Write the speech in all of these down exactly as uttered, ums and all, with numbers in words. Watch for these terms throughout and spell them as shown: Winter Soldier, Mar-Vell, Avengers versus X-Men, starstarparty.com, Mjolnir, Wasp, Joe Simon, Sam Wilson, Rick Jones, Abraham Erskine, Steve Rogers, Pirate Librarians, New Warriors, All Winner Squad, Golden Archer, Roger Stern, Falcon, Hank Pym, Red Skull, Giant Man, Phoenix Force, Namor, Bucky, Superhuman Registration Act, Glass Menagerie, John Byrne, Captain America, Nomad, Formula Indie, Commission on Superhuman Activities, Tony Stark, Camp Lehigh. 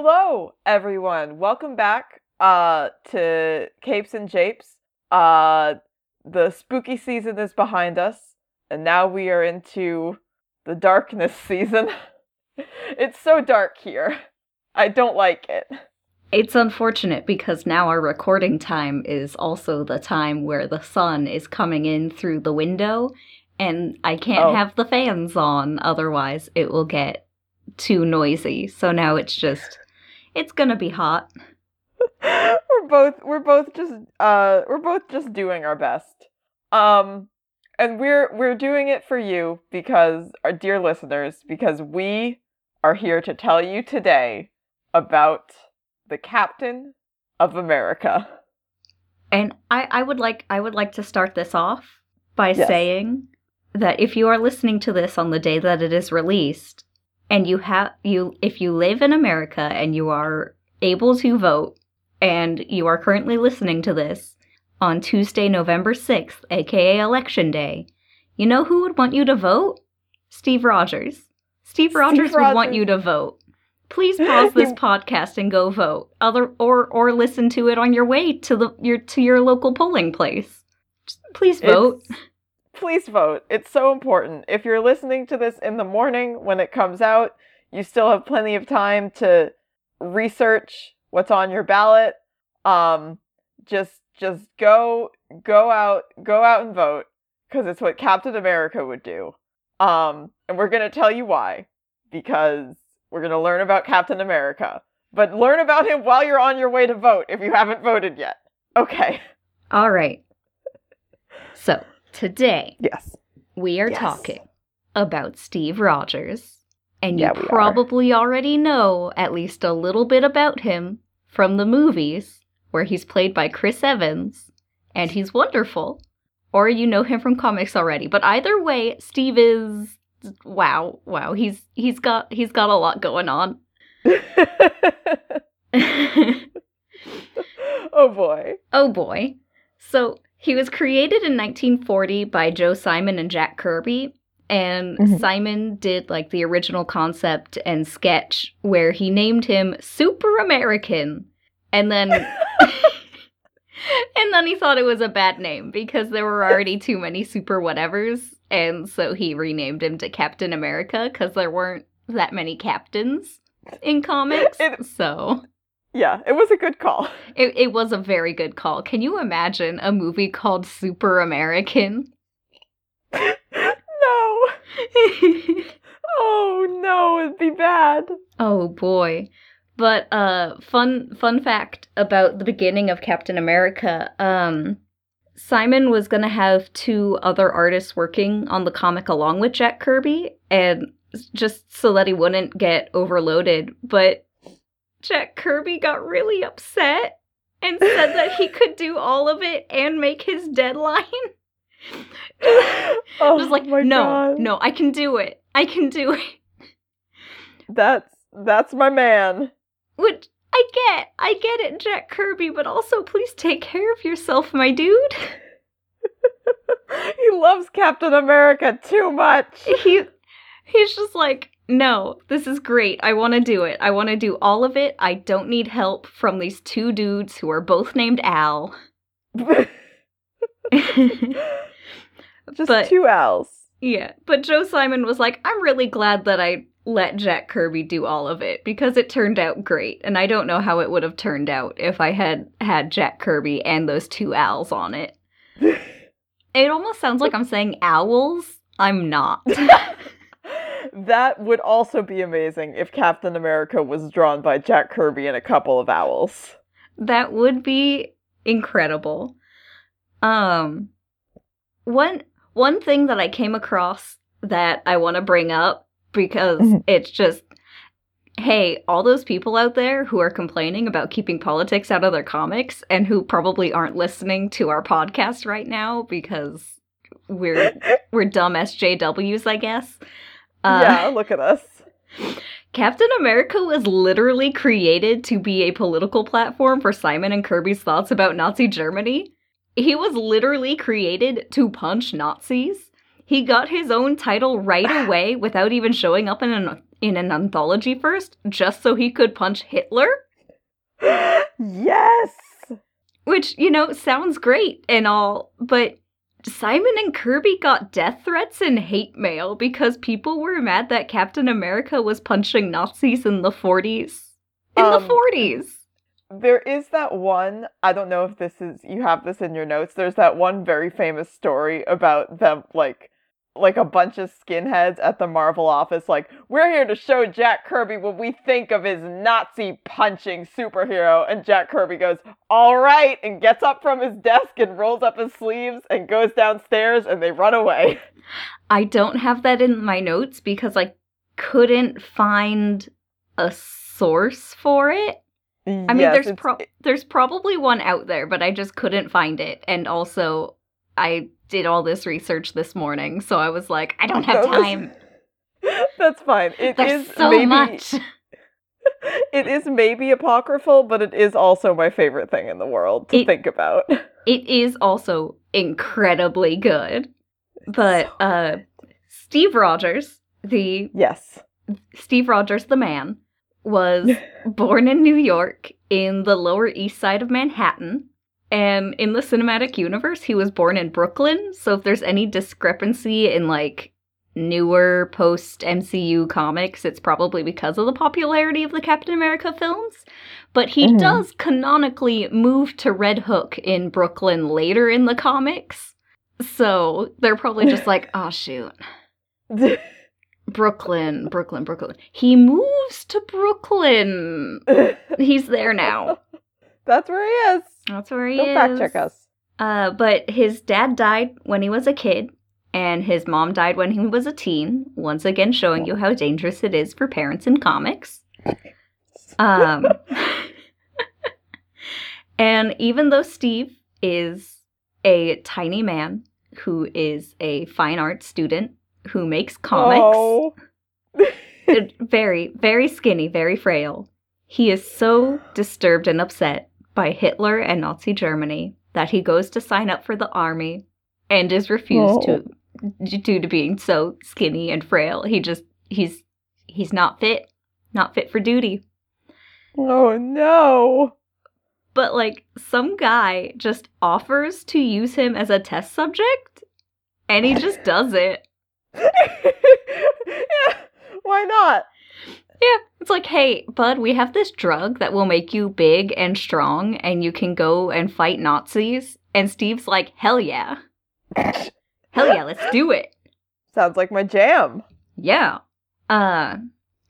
Hello, everyone. Welcome back uh, to Capes and Japes. Uh, the spooky season is behind us, and now we are into the darkness season. It's so dark here. I don't like it. It's unfortunate because now our recording time is also the time where the sun is coming in through the window, and I can't oh. have the fans on, otherwise it will get too noisy. So now it's just, it's gonna be hot. we're both we're both just uh we're both just doing our best, um and we're we're doing it for you, because our dear listeners, because we are here to tell you today about the Captain of America. And I I would like I would like to start this off by yes. saying that if you are listening to this on the day that it is released, and you have you if you live in America and you are able to vote, and you are currently listening to this on Tuesday, November sixth, aka Election Day, you know who would want you to vote? Steve Rogers. Steve Rogers Steve would Rogers. want you to vote. Please pause this podcast and go vote. Other or or listen to it on your way to the your to your local polling place. Just please vote. It's- Please vote. It's so important. If you're listening to this in the morning when it comes out, you still have plenty of time to research what's on your ballot. Um, just just go go out go out and vote, because it's what Captain America would do. Um, and we're gonna tell you why, because we're gonna learn about Captain America. But learn about him while you're on your way to vote if you haven't voted yet. Okay. All right. So. Today, yes, we are yes. talking about Steve Rogers, and yeah, you probably are. already know at least a little bit about him from the movies, where he's played by Chris Evans, and he's wonderful, or you know him from comics already. But either way, Steve is wow, wow. He's he's got he's got a lot going on. Oh boy! Oh boy! So. He was created in nineteen forty by Joe Simon and Jack Kirby, and mm-hmm. Simon did like the original concept and sketch where he named him Super American, and then and then he thought it was a bad name because there were already too many super whatevers, and so he renamed him to Captain America because there weren't that many captains in comics. It- so. Yeah, it was a good call. It it was a very good call. Can you imagine a movie called Super American? No. Oh, no, it'd be bad. Oh, boy. But uh, fun fun fact about the beginning of Captain America. Um, Simon was going to have two other artists working on the comic along with Jack Kirby, and just so that he wouldn't get overloaded, but Jack Kirby got really upset and said that he could do all of it and make his deadline. Oh, I was like, my no, God. no, I can do it. I can do it. That's that's my man. Which I get. I get it, Jack Kirby, but also please take care of yourself, my dude. He loves Captain America too much. He he's just like, no, this is great. I want to do it. I want to do all of it. I don't need help from these two dudes who are both named Al. Just but, two Al's. Yeah, but Joe Simon was like, I'm really glad that I let Jack Kirby do all of it, because it turned out great. And I don't know how it would have turned out if I had had Jack Kirby and those two Al's on it. It almost sounds like I'm saying owls. I'm not. That would also be amazing if Captain America was drawn by Jack Kirby and a couple of owls. That would be incredible. Um, one one thing that I came across that I want to bring up, because it's just, hey, all those people out there who are complaining about keeping politics out of their comics and who probably aren't listening to our podcast right now because we're we're dumb S J Ws, I guess. Uh, yeah, look at us. Captain America was literally created to be a political platform for Simon and Kirby's thoughts about Nazi Germany. He was literally created to punch Nazis. He got his own title right away without even showing up in an in an anthology first, just so he could punch Hitler? Yes! Which, you know, sounds great and all, but Simon and Kirby got death threats and hate mail because people were mad that Captain America was punching Nazis in the forties. In um, the forties! There is that one, I don't know if this is, you have this in your notes, there's that one very famous story about them, like, like a bunch of skinheads at the Marvel office, like, we're here to show Jack Kirby what we think of his Nazi punching superhero, and Jack Kirby goes, all right, and gets up from his desk and rolls up his sleeves and goes downstairs and they run away. I don't have that in my notes because I couldn't find a source for it. Yes, I mean, there's pro- there's probably one out there, but I just couldn't find it. And also, I did all this research this morning, so I was like, I don't have time. That's fine. It There's is so maybe, much. It is maybe apocryphal, but it is also my favorite thing in the world to it, think about. It is also incredibly good. But uh, Steve Rogers, the yes, Steve Rogers the man, was born in New York in the Lower East Side of Manhattan. And in the cinematic universe, he was born in Brooklyn, so if there's any discrepancy in, like, newer post-M C U comics, it's probably because of the popularity of the Captain America films. But he mm-hmm. does canonically move to Red Hook in Brooklyn later in the comics, so they're probably just like, oh, shoot. Brooklyn, Brooklyn, Brooklyn. He moves to Brooklyn! He's there now. That's where he is. That's where he Don't is. Don't fact check us. Uh, but his dad died when he was a kid, and his mom died when he was a teen, once again showing you how dangerous it is for parents in comics. Um, and even though Steve is a tiny man who is a fine arts student who makes comics, oh. very, very skinny, very frail, he is so disturbed and upset by Hitler and Nazi Germany that he goes to sign up for the army and is refused oh. to due to being so skinny and frail. He just, he's, he's not fit, not fit for duty. Oh no. But like some guy just offers to use him as a test subject and he just does it. Yeah, why not? Yeah, it's like, hey, bud, we have this drug that will make you big and strong, and you can go and fight Nazis. And Steve's like, hell yeah. Hell yeah, let's do it. Sounds like my jam. Yeah. Uh,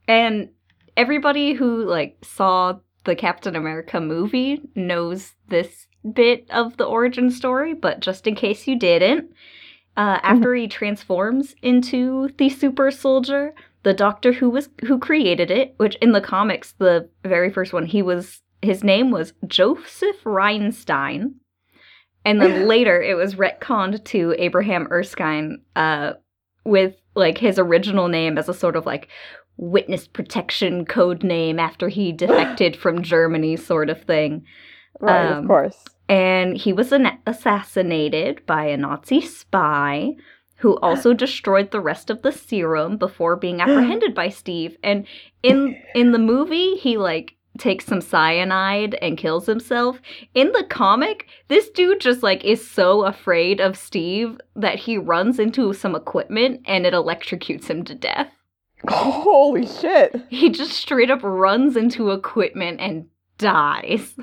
and everybody who, like, saw the Captain America movie knows this bit of the origin story, but just in case you didn't, uh, after he transforms into the super soldier... The doctor who was who created it, which in the comics, the very first one, he was his name was Joseph Reinstein, and then later it was retconned to Abraham Erskine, uh, with like his original name as a sort of like witness protection code name after he defected from Germany, sort of thing. Right, um, of course. And he was an- assassinated by a Nazi spy. Who also destroyed the rest of the serum before being apprehended by Steve. And in in the movie, he, like, takes some cyanide and kills himself. In the comic, this dude just, like, is so afraid of Steve that he runs into some equipment and it electrocutes him to death. Holy shit! He just straight up runs into equipment and dies.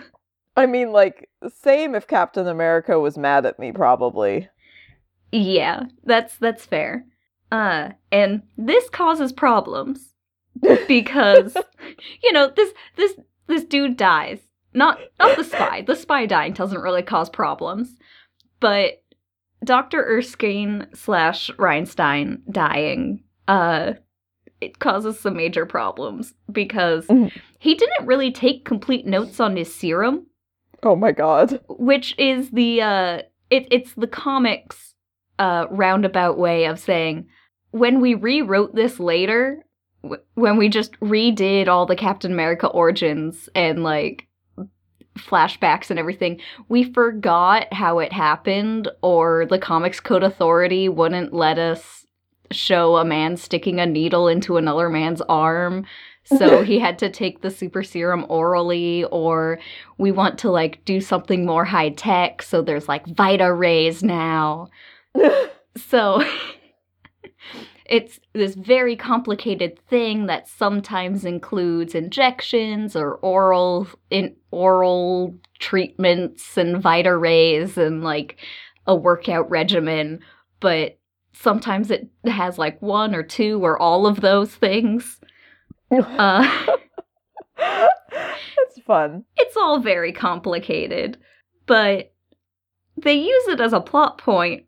I mean, like, same if Captain America was mad at me, probably. Yeah, that's that's fair. Uh, and this causes problems because you know, this this this dude dies. Not not the spy. The spy dying doesn't really cause problems. But Doctor Erskine slash Reinstein dying, uh it causes some major problems because he didn't really take complete notes on his serum. Oh my god. Which is the uh it it's the comics Uh, roundabout way of saying, when we rewrote this later, w- when we just redid all the Captain America origins and, like, flashbacks and everything, we forgot how it happened, or the Comics Code Authority wouldn't let us show a man sticking a needle into another man's arm. So he had to take the super serum orally, or we want to, like, do something more high tech. So there's, like, Vita rays now. So it's this very complicated thing that sometimes includes injections or oral in oral treatments and Vita rays and, like, a workout regimen. But sometimes it has, like, one or two or all of those things. Uh, it's fun. It's all very complicated, but they use it as a plot point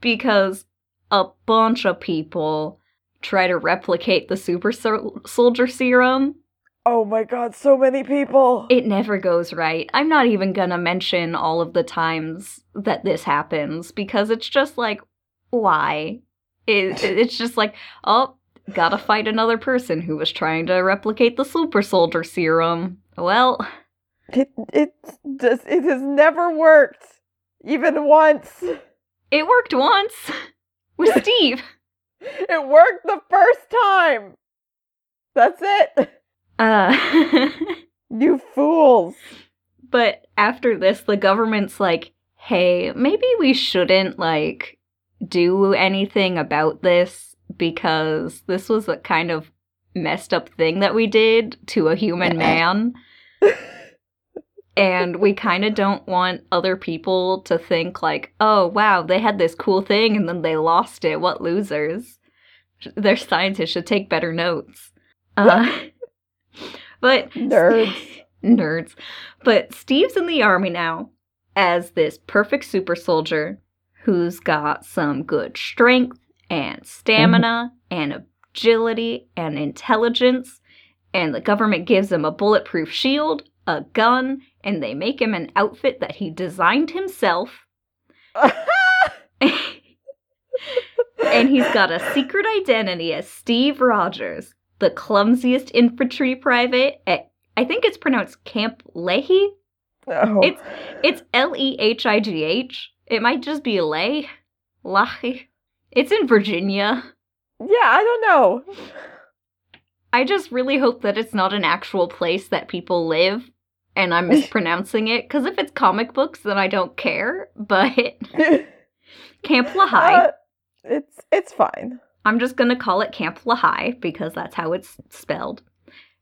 because a bunch of people try to replicate the super sol- soldier serum. Oh my god, so many people! It never goes right. I'm not even gonna mention all of the times that this happens because it's just like, why? It, it's just like, oh, gotta fight another person who was trying to replicate the super soldier serum. Well, it it does, it has never worked, even once. It worked once with Steve. It worked the first time. That's it. Uh, you fools. But after this, the government's like, "Hey, maybe we shouldn't like do anything about this." Because this was a kind of messed up thing that we did to a human man. And we kind of don't want other people to think like, oh, wow, they had this cool thing and then they lost it. What losers. Their scientists should take better notes. Uh, but Nerds. Nerds. But Steve's in the army now as this perfect super soldier who's got some good strength and stamina, and agility, and intelligence, and the government gives him a bulletproof shield, a gun, and they make him an outfit that he designed himself. And he's got a secret identity as Steve Rogers, the clumsiest infantry private at, I think it's pronounced Camp Lehigh? Oh. It's, it's L E H I G H. It might just be Lehigh. Lehigh. It's in Virginia. Yeah, I don't know. I just really hope that it's not an actual place that people live, and I'm mispronouncing it, because if it's comic books, then I don't care, but Camp Lehigh. Uh, it's, it's fine. I'm just going to call it Camp Lehigh, because that's how it's spelled.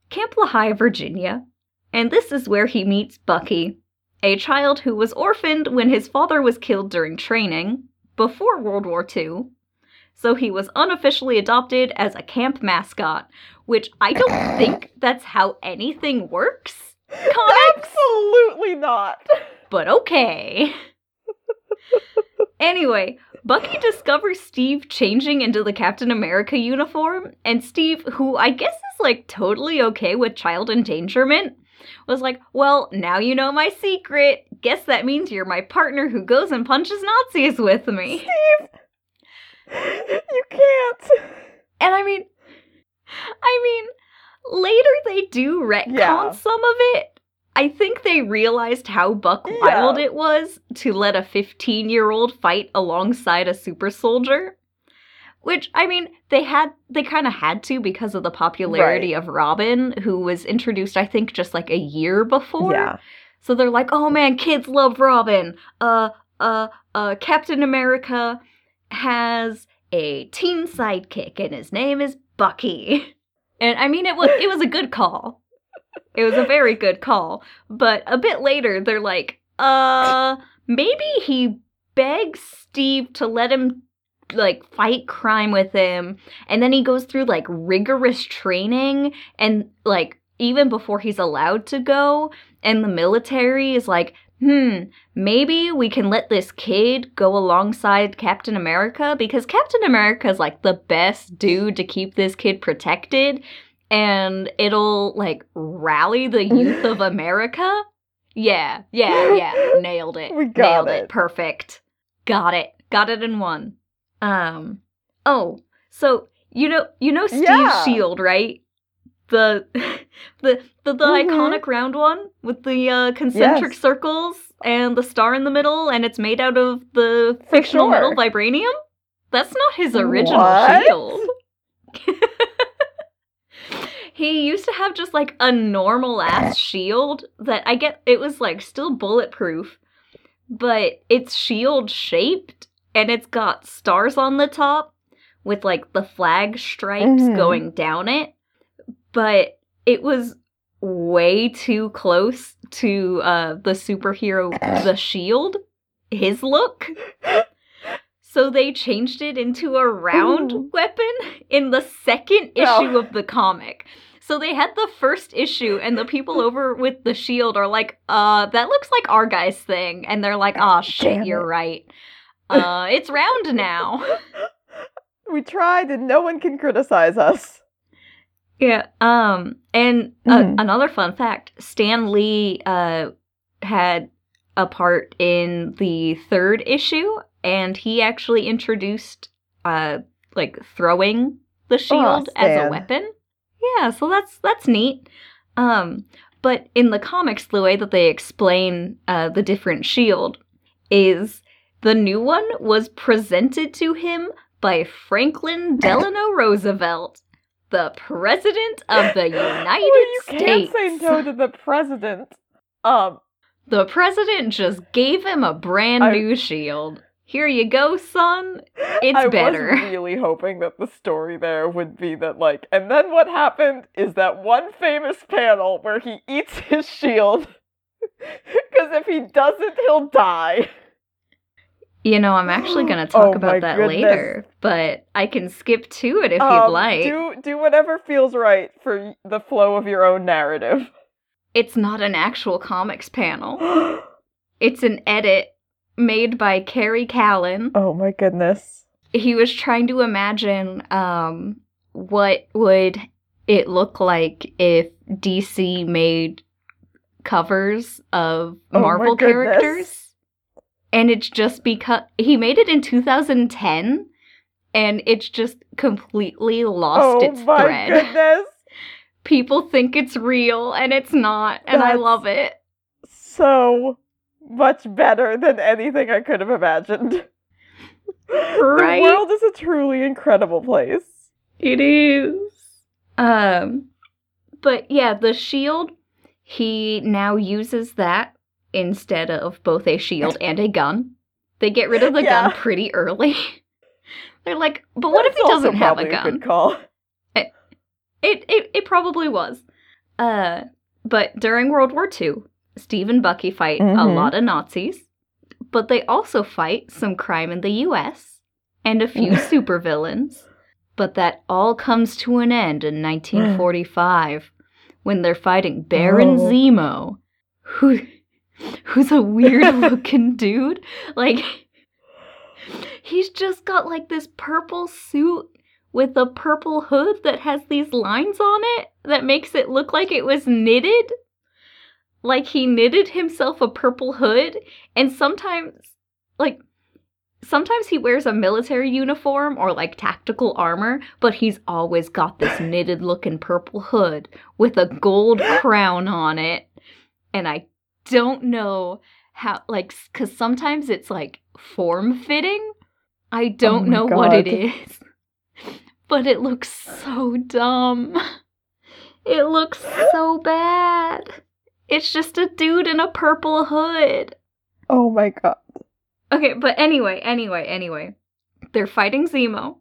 Camp Lehigh, Virginia. And this is where he meets Bucky, a child who was orphaned when his father was killed during training, before World War Two. So he was unofficially adopted as a camp mascot, which I don't think that's how anything works. Comics? Absolutely not. But okay. Anyway, Bucky discovers Steve changing into the Captain America uniform, and Steve, who I guess is like totally okay with child endangerment, was like, well, now you know my secret. Guess that means you're my partner who goes and punches Nazis with me. Steve! You can't! And I mean, I mean, later they do retcon yeah. some of it. I think they realized how buck wild yeah. it was to let a fifteen-year-old fight alongside a super soldier. Which, I mean, they had, they kind of had to because of the popularity right. of Robin, who was introduced, I think, just like a year before. Yeah. So they're like, oh man, kids love Robin. Uh, uh, uh, Captain America has a teen sidekick and his name is Bucky. And I mean, it was, it was a good call. It was a very good call. But a bit later, they're like, uh, maybe he begs Steve to let him like fight crime with him, and then he goes through like rigorous training, and like even before he's allowed to go, and the military is like, hmm maybe we can let this kid go alongside Captain America because Captain America is like the best dude to keep this kid protected, and it'll like rally the youth of America. Yeah, yeah, yeah. Nailed it. We got Nailed it. it. Perfect. Got it. Got it in one. Um, oh, so, you know, you know Steve's yeah. shield, right? The, the, the, the mm-hmm. iconic round one with the, uh, concentric yes. circles and the star in the middle, and it's made out of the For fictional sure. metal vibranium? That's not his original what? shield. He used to have just like a normal ass shield that I get it was like still bulletproof, but it's shield shaped and it's got stars on the top with like the flag stripes mm-hmm. going down it. But it was way too close to uh, the superhero, the S H I E L D, his look. So they changed it into a round Ooh. weapon in the second issue oh. of the comic. So they had the first issue, and the people over with the shield are like, uh, that looks like our guy's thing. And they're like, oh, shit, Damn you're it. right. Uh, it's round now. We tried, and no one can criticize us. Yeah, um, and uh, mm-hmm. another fun fact, Stan Lee uh, had a part in the third issue, and he actually introduced, uh, like, throwing the shield oh, as a weapon. Yeah, so that's that's neat. Um, but in the comics, the way that they explain uh, the different shield is the new one was presented to him by Franklin Delano Roosevelt, the President of the United well, you States. You can't say no to the President. Um, the President just gave him a brand I, new shield. Here you go, son. It's I better. I was really hoping that the story there would be that, like, and then what happened is that one famous panel where he eats his shield. Because if he doesn't, he'll die. You know, I'm actually going to talk oh about that goodness. later, but I can skip to it if um, you'd like. Do do whatever feels right for the flow of your own narrative. It's not an actual comics panel. It's an edit made by Kerry Callen. Oh my goodness. He was trying to imagine um, what would it look like if D C made covers of oh Marvel characters. And it's just because he made it in two thousand ten, and it's just completely lost its thread. Oh my goodness! People think it's real, and it's not, and I love it. So much better than anything I could have imagined. Right? The world is a truly incredible place. It is. Um, but yeah, the shield, he now uses that instead of both a shield and a gun. They get rid of the yeah. gun pretty early. They're like, but what That's if he doesn't have a gun? A good call. It, it, it, it probably was. Uh, but during World War Two, Steve and Bucky fight mm-hmm. a lot of Nazis, but they also fight some crime in the U S and a few supervillains. But that all comes to an end in nineteen forty-five when they're fighting Baron oh. Zemo, who... who's a weird-looking dude. Like, he's just got, like, this purple suit with a purple hood that has these lines on it that makes it look like it was knitted. Like, he knitted himself a purple hood, and sometimes, like, sometimes he wears a military uniform or, like, tactical armor, but he's always got this knitted-looking purple hood with a gold crown on it. And I don't know how, like, because sometimes it's, like, form-fitting. I don't oh know God. what it is. But it looks so dumb. It looks so bad. It's just a dude in a purple hood. Oh my God. Okay, but anyway, anyway, anyway. They're fighting Zemo,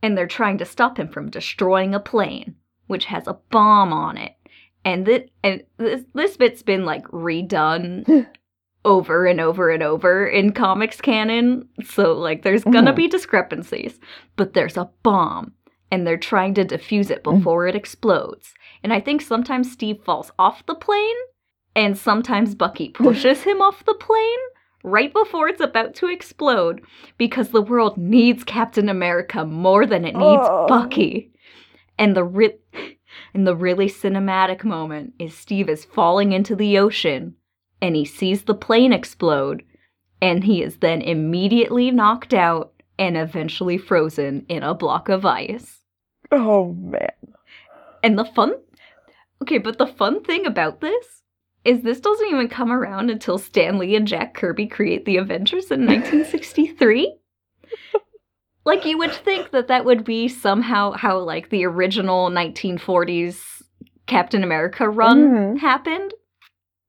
and they're trying to stop him from destroying a plane, which has a bomb on it. And this and this this bit's been, like, redone over and over and over in comics canon. So, like, there's gonna mm. be discrepancies. But there's a bomb, and they're trying to defuse it before mm. it explodes. And I think sometimes Steve falls off the plane, and sometimes Bucky pushes him off the plane right before it's about to explode, because the world needs Captain America more than it needs oh. Bucky. And the ri- And the really cinematic moment is Steve is falling into the ocean, and he sees the plane explode, and he is then immediately knocked out and eventually frozen in a block of ice. Oh, man. And the fun... Okay, but the fun thing about this is this doesn't even come around until Stan Lee and Jack Kirby create the Avengers in nineteen sixty-three. Like, you would think that that would be somehow how, like, the original nineteen forties Captain America run mm-hmm. happened.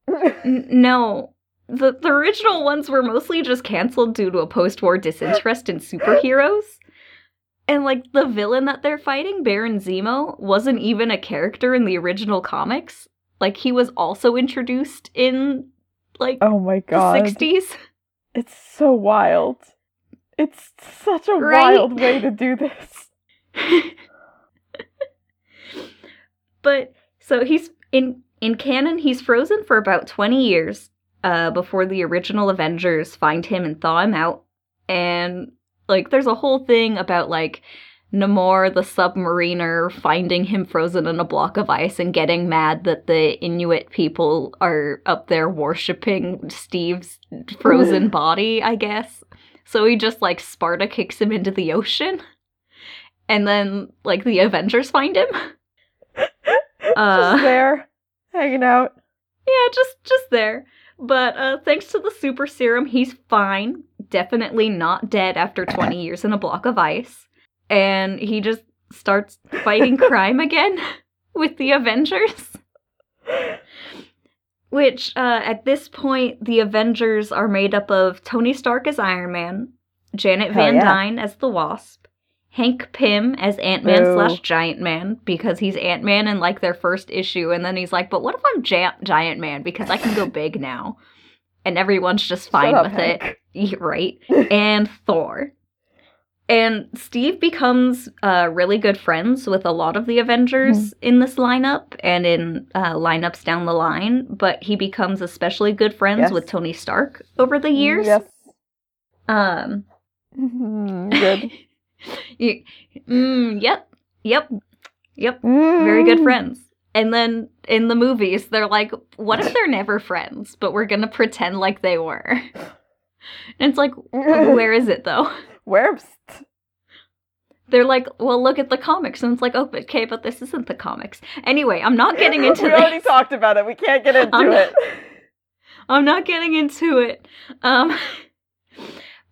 N- no. The, the original ones were mostly just canceled due to a post-war disinterest in superheroes. And, like, the villain that they're fighting, Baron Zemo, wasn't even a character in the original comics. Like, he was also introduced in, like, oh my God. the sixties. It's so wild. It's such a right? wild way to do this. But, so he's, in, in canon, he's frozen for about twenty years uh, before the original Avengers find him and thaw him out. And, like, there's a whole thing about, like, Namor the submariner finding him frozen in a block of ice and getting mad that the Inuit people are up there worshipping Steve's frozen body, I guess. So he just, like, Sparta kicks him into the ocean. And then, like, the Avengers find him. Uh, just there, hanging out. Yeah, just just there. But uh, thanks to the super serum, he's fine. Definitely not dead after twenty years in a block of ice. And he just starts fighting crime again with the Avengers. Which, uh, at this point, the Avengers are made up of Tony Stark as Iron Man, Janet Hell Van yeah. Dyne as the Wasp, Hank Pym as Ant Man slash Giant Man, because he's Ant Man in, like, their first issue, and then he's like, but what if I'm ja- Giant Man, because I can go big now, and everyone's just fine up, with Hank. it, right? And Thor. And Steve becomes uh, really good friends with a lot of the Avengers mm. in this lineup and in uh, lineups down the line, but he becomes especially good friends yes. with Tony Stark over the years. Yes. Um. Mm-hmm. Good. you, mm, yep. Yep. Yep. Mm. Very good friends. And then in the movies, they're like, what if they're never friends, but we're going to pretend like they were? And it's like, where is it, though? Where's They're like, well, look at the comics. And it's like, oh, but, okay, but this isn't the comics. Anyway, I'm not getting into it. we this. already talked about it. We can't get into I'm not, it. I'm not getting into it. Um,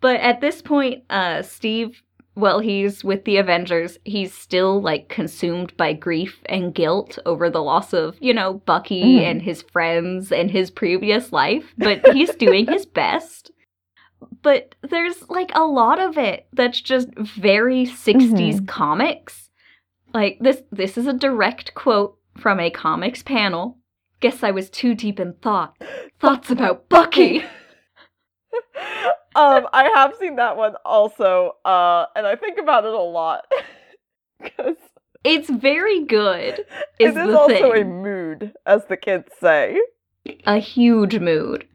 but at this point, uh, Steve, well, he's with the Avengers. He's still, like, consumed by grief and guilt over the loss of, you know, Bucky mm. and his friends and his previous life. But he's doing his best. But there's, like, a lot of it that's just very sixties mm-hmm. comics. Like, this this is a direct quote from a comics panel. Guess I was too deep in thought. Thoughts about Bucky! um, I have seen that one also, uh, and I think about it a lot. It's very good, is the thing. It is also a mood, as the kids say. A huge mood.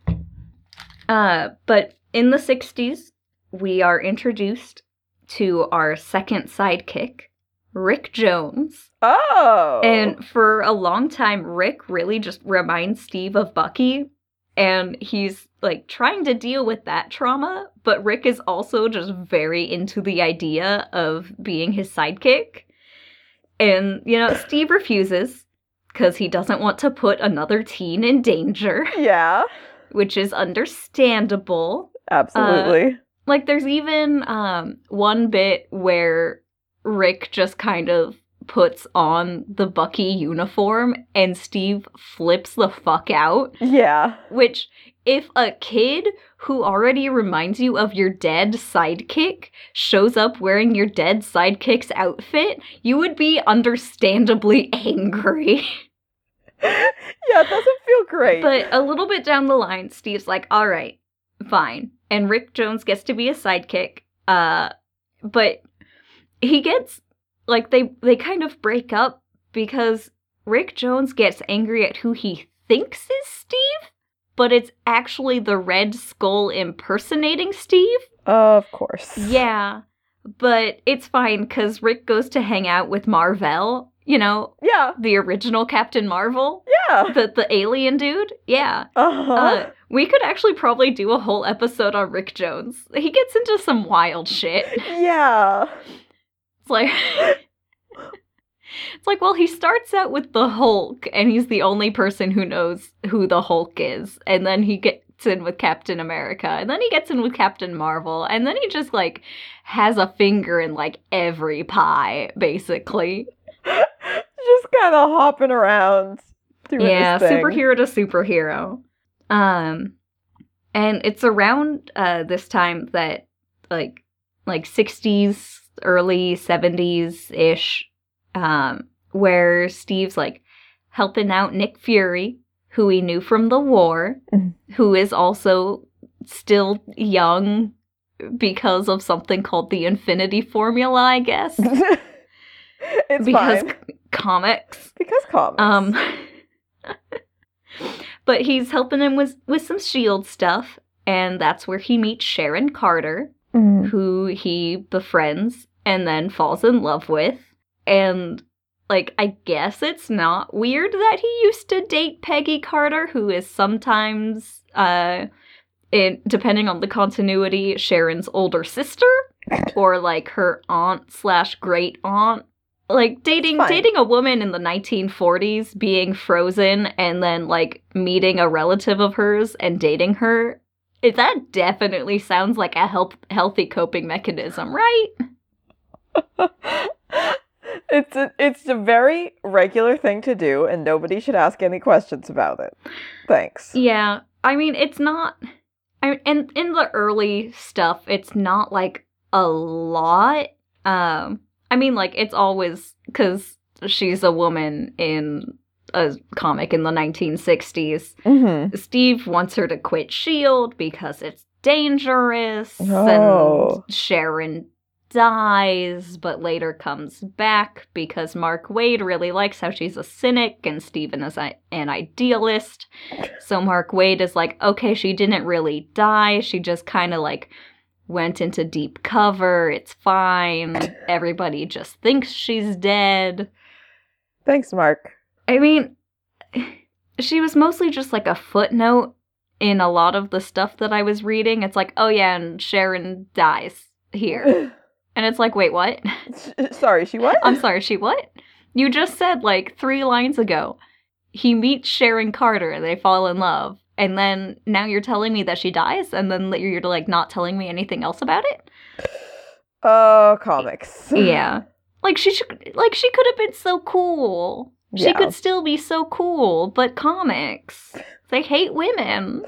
Uh, but... In the sixties, we are introduced to our second sidekick, Rick Jones. Oh! And for a long time, Rick really just reminds Steve of Bucky, and he's, like, trying to deal with that trauma, but Rick is also just very into the idea of being his sidekick. And, you know, Steve refuses, because he doesn't want to put another teen in danger. Yeah. Which is understandable. Absolutely. Uh, like, there's even um, one bit where Rick just kind of puts on the Bucky uniform and Steve flips the fuck out. Yeah. Which, if a kid who already reminds you of your dead sidekick shows up wearing your dead sidekick's outfit, you would be understandably angry. Yeah, it doesn't feel great. But a little bit down the line, Steve's like, all right, fine. And Rick Jones gets to be a sidekick. Uh, but he gets, like, they, they kind of break up because Rick Jones gets angry at who he thinks is Steve, but it's actually the Red Skull impersonating Steve. Uh, of course. Yeah, but it's fine because Rick goes to hang out with Mar-Vell. You know, yeah. the original Captain Marvel. Yeah. The the alien dude. Yeah. Uh-huh. Uh, we could actually probably do a whole episode on Rick Jones. He gets into some wild shit. Yeah. It's like, it's like, well, he starts out with the Hulk, and he's the only person who knows who the Hulk is. And then he gets in with Captain America, and then he gets in with Captain Marvel, and then he just, like, has a finger in, like, every pie, basically. Just kind of hopping around through yeah, this thing. Superhero to superhero. Um, and it's around uh, this time that, like, like sixties, early seventies-ish, um, where Steve's, like, helping out Nick Fury, who he knew from the war, who is also still young because of something called the Infinity Formula, I guess. It's because fine. C- comics. Because comics. Um, but he's helping him with, with some S H I E L D stuff, and that's where he meets Sharon Carter, mm. who he befriends and then falls in love with, and... Like, I guess it's not weird that he used to date Peggy Carter, who is sometimes, uh, in, depending on the continuity, Sharon's older sister, or, like, her aunt slash great aunt. Like, dating dating a woman in the nineteen forties, being frozen, and then, like, meeting a relative of hers and dating her, it, that definitely sounds like a health, healthy coping mechanism, right? It's a, it's a very regular thing to do, and nobody should ask any questions about it. Thanks. Yeah, I mean, it's not... I mean, and in the early stuff, it's not, like, a lot. Um, I mean, like, it's always... Because she's a woman in a comic in the nineteen sixties. Mm-hmm. Steve wants her to quit S H I E L D because it's dangerous. Oh. And Sharon... dies, but later comes back because Mark Wade really likes how she's a cynic and Steven is a, an idealist. So Mark Wade is like, okay, she didn't really die. She just kind of like went into deep cover. It's fine. Everybody just thinks she's dead. Thanks, Mark. I mean, she was mostly just like a footnote in a lot of the stuff that I was reading. It's like, oh yeah, and Sharon dies here. And it's like, wait, what? Sorry, she what? I'm sorry, she what? You just said, like, three lines ago, he meets Sharon Carter, and they fall in love. And then now you're telling me that she dies, and then you're, like, not telling me anything else about it? Oh, comics. Yeah. Like, she should, like she could have been so cool. Yeah. She could still be so cool, but comics. They hate women.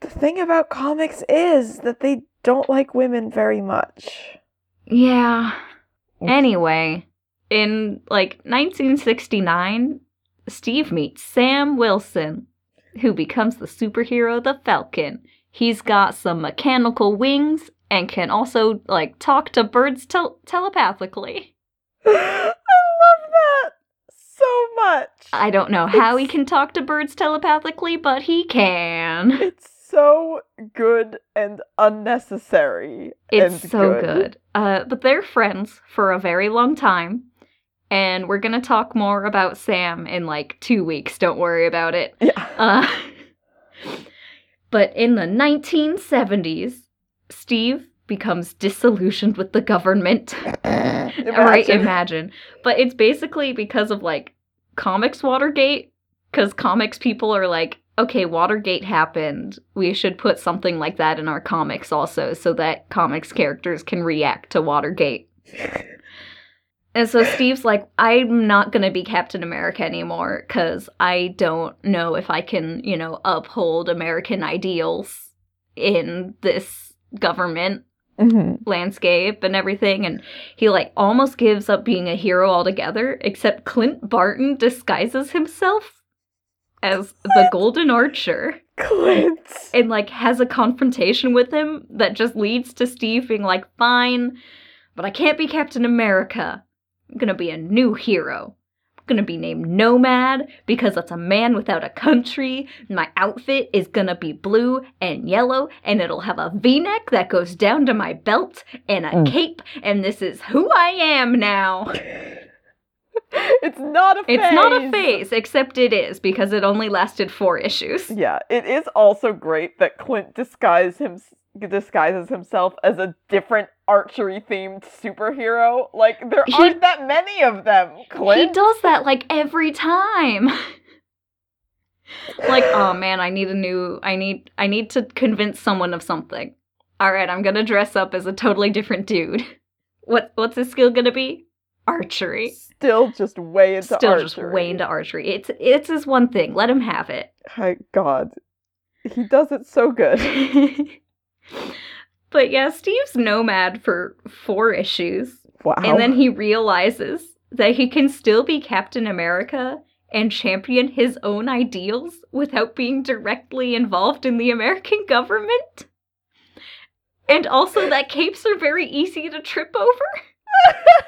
The thing about comics is that they don't like women very much. Yeah. Anyway, in, like, nineteen sixty-nine, Steve meets Sam Wilson, who becomes the superhero the Falcon. He's got some mechanical wings and can also, like, talk to birds tel- telepathically. I love that so much. I don't know it's... how he can talk to birds telepathically, but he can. It's so good and unnecessary. It's and so good. good. Uh, but they're friends for a very long time, and we're gonna talk more about Sam in like two weeks. Don't worry about it. Yeah. Uh, but in the nineteen seventies, Steve becomes disillusioned with the government. imagine. Right? Imagine. But it's basically because of like comics Watergate, because comics people are like, okay, Watergate happened. We should put something like that in our comics also so that comics characters can react to Watergate. And so Steve's like, I'm not going to be Captain America anymore because I don't know if I can, you know, uphold American ideals in this government mm-hmm. landscape and everything. And he, like, almost gives up being a hero altogether, except Clint Barton disguises himself as the Golden Archer. Clint. And, like, has a confrontation with him that just leads to Steve being like, fine, but I can't be Captain America. I'm gonna be a new hero. I'm gonna be named Nomad because that's a man without a country. My outfit is gonna be blue and yellow, and it'll have a V-neck that goes down to my belt and a mm. cape, and this is who I am now. It's not a phase. It's not a phase, except it is, because it only lasted four issues. Yeah, it is also great that Clint disguise him, disguises himself as a different archery-themed superhero. Like, there he, aren't that many of them, Clint. He does that, like, every time. like, oh man, I need a new, I need, I need to convince someone of something. All right, I'm gonna dress up as a totally different dude. What, what's his skill gonna be? Archery. Still just way into Still archery. Still just way into archery. It's, it's his one thing. Let him have it. My God. He does it so good. But yeah, Steve's Nomad for four issues. Wow. And then he realizes that he can still be Captain America and champion his own ideals without being directly involved in the American government. And also that capes are very easy to trip over.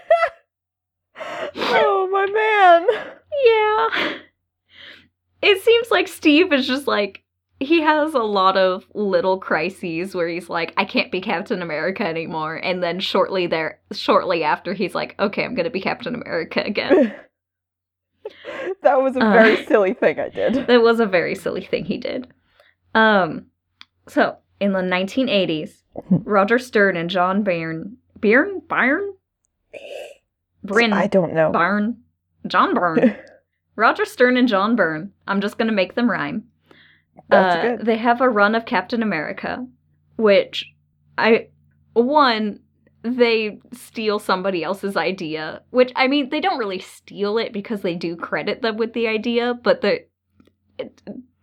Oh, my man. Yeah. It seems like Steve is just like, he has a lot of little crises where he's like, I can't be Captain America anymore. And then shortly there, shortly after, he's like, okay, I'm going to be Captain America again. That was a very uh, silly thing I did. That was a very silly thing he did. Um, so, in the nineteen eighties, Roger Stern and John Byrne... Byrne? Byrne? Bryn, I don't know. Byrne? John Byrne. Roger Stern and John Byrne. I'm just going to make them rhyme. That's uh, good. They have a run of Captain America, which I... One... They steal somebody else's idea, which, I mean, they don't really steal it because they do credit them with the idea, but the it,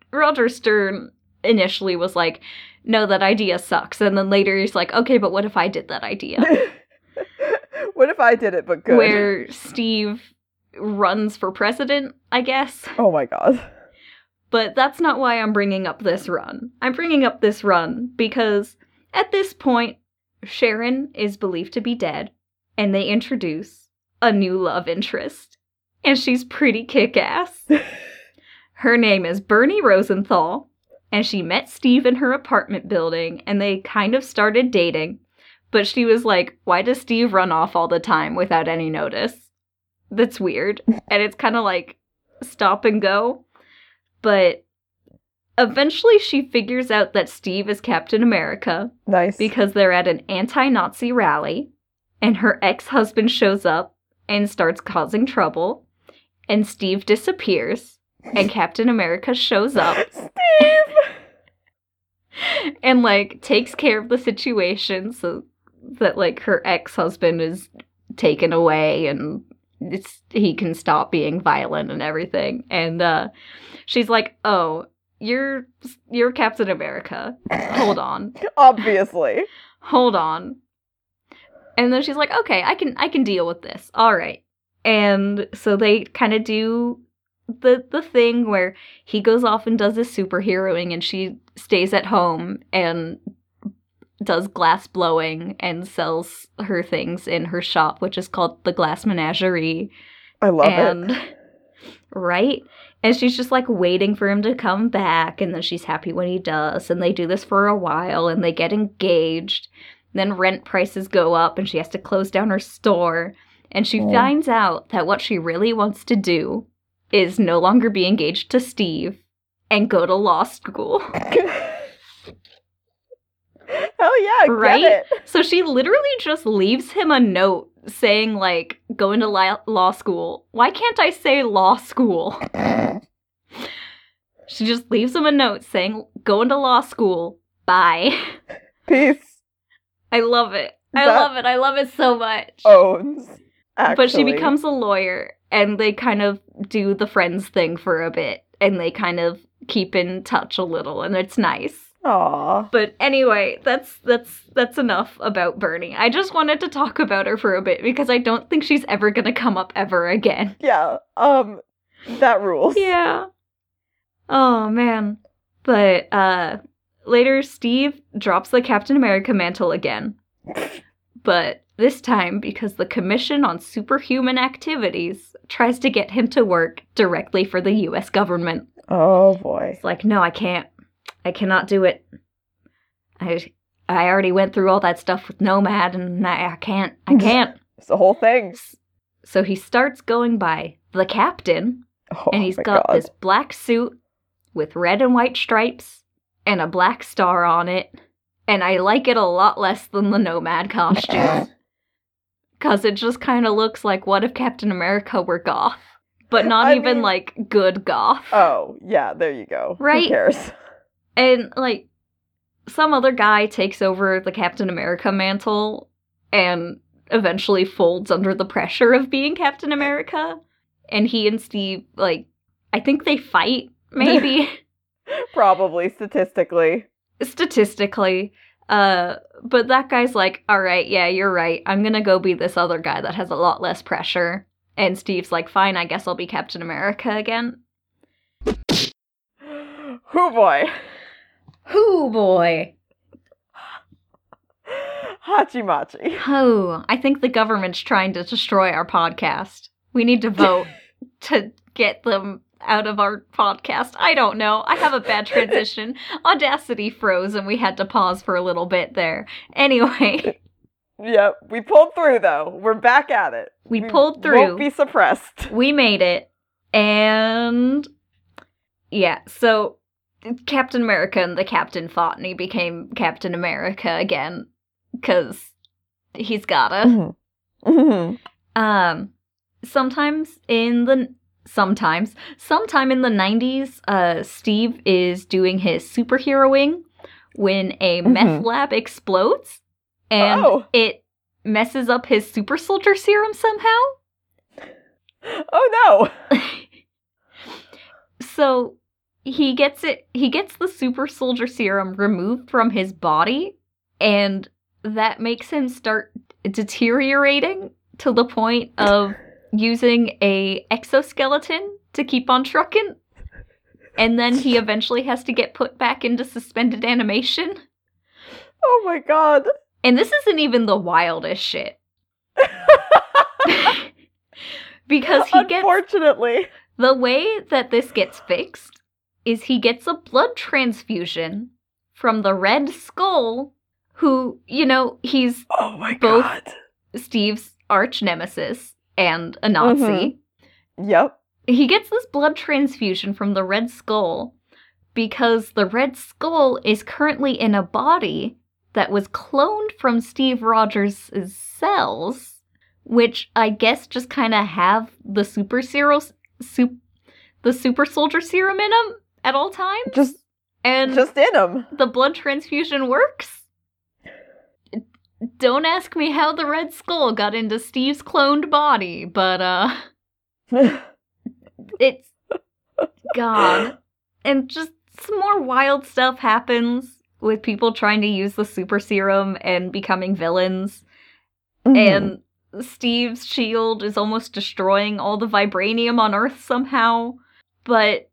Roger Stern initially was like, no, that idea sucks. And then later he's like, okay, but what if I did that idea? What if I did it, but good? Where Steve runs for president, I guess. Oh my God. But that's not why I'm bringing up this run. I'm bringing up this run because at this point, Sharon is believed to be dead, and they introduce a new love interest, and she's pretty kick-ass. Her name is Bernie Rosenthal, and she met Steve in her apartment building, and they kind of started dating, but she was like, why does Steve run off all the time without any notice? That's weird, and it's kind of like stop and go, but... Eventually, she figures out that Steve is Captain America. Nice. Because they're at an anti-Nazi rally, and her ex-husband shows up and starts causing trouble, and Steve disappears, and Captain America shows up. Steve! And, like, takes care of the situation so that, like, her ex-husband is taken away and... It's, he can stop being violent and everything. And uh, she's like, oh... You're you're Captain America. Hold on. Obviously. Hold on. And then she's like, okay, I can I can deal with this. All right. And so they kind of do the the thing where he goes off and does his superheroing and she stays at home and does glass blowing and sells her things in her shop, which is called the Glass Menagerie. I love and, it. Right? And she's just, like, waiting for him to come back, and then she's happy when he does, and they do this for a while, and they get engaged. Then rent prices go up, and she has to close down her store, and she oh. finds out that what she really wants to do is no longer be engaged to Steve and go to law school. Hell yeah, right? Get it. So she literally just leaves him a note saying, like, go into law school. Why can't I say law school? She just leaves him a note saying, go into law school. Bye. Peace. I love it. I that love it. I love it so much. Owns, actually. But she becomes a lawyer, and they kind of do the friends thing for a bit, and they kind of keep in touch a little, and it's nice. Aww. But anyway, that's that's that's enough about Bernie. I just wanted to talk about her for a bit because I don't think she's ever gonna come up ever again. Yeah. Um that rules. Yeah. Oh man. But uh later Steve drops the Captain America mantle again. But this time because the Commission on Superhuman Activities tries to get him to work directly for the U S government. Oh boy. It's like, no, I can't. I cannot do it. I I already went through all that stuff with Nomad, and I, I can't. I can't. It's the whole thing. So he starts going by the Captain, oh, and he's got God. this black suit with red and white stripes and a black star on it, and I like it a lot less than the Nomad costume, because it just kind of looks like, what if Captain America were goth? But not I even, mean, like, good goth. Oh, yeah, there you go. Right? Who cares? And, like, some other guy takes over the Captain America mantle and eventually folds under the pressure of being Captain America. And he and Steve, like, I think they fight, maybe. Probably, statistically. Statistically. Uh, but that guy's like, all right, yeah, you're right. I'm gonna go be this other guy that has a lot less pressure. And Steve's like, fine, I guess I'll be Captain America again. Hoo boy. Hoo boy. Hachimachi. Oh, I think the government's trying to destroy our podcast. We need to vote to get them out of our podcast. I don't know. I have a bad transition. Audacity froze and we had to pause for a little bit there. Anyway. Yep, we pulled through, though. We're back at it. We, we pulled through. Won't be suppressed. We made it. And, yeah, so Captain America and the Captain fought, and he became Captain America again, because he's gotta. Mm-hmm. Mm-hmm. Um, sometimes in the... Sometimes. Sometime in the nineties, uh, Steve is doing his superheroing when a mm-hmm. meth lab explodes. And oh. it messes up his super soldier serum somehow. Oh no! So he gets it. He gets the super soldier serum removed from his body, and that makes him start deteriorating to the point of using a exoskeleton to keep on trucking. And then he eventually has to get put back into suspended animation. Oh my god! And this isn't even the wildest shit. Because he gets... Unfortunately. The way that this gets fixed is he gets a blood transfusion from the Red Skull, who, you know, he's oh my both God. Steve's arch nemesis and a Nazi. Mm-hmm. Yep. He gets this blood transfusion from the Red Skull because the Red Skull is currently in a body that was cloned from Steve Rogers' cells, which I guess just kind of have the super serum, sup, the super soldier serum in them at all times. Just, and just in them. The blood transfusion works. Don't ask me how the Red Skull got into Steve's cloned body, but uh, it's God, and just some more wild stuff happens. With people trying to use the super serum and becoming villains. Mm. And Steve's shield is almost destroying all the vibranium on Earth somehow. But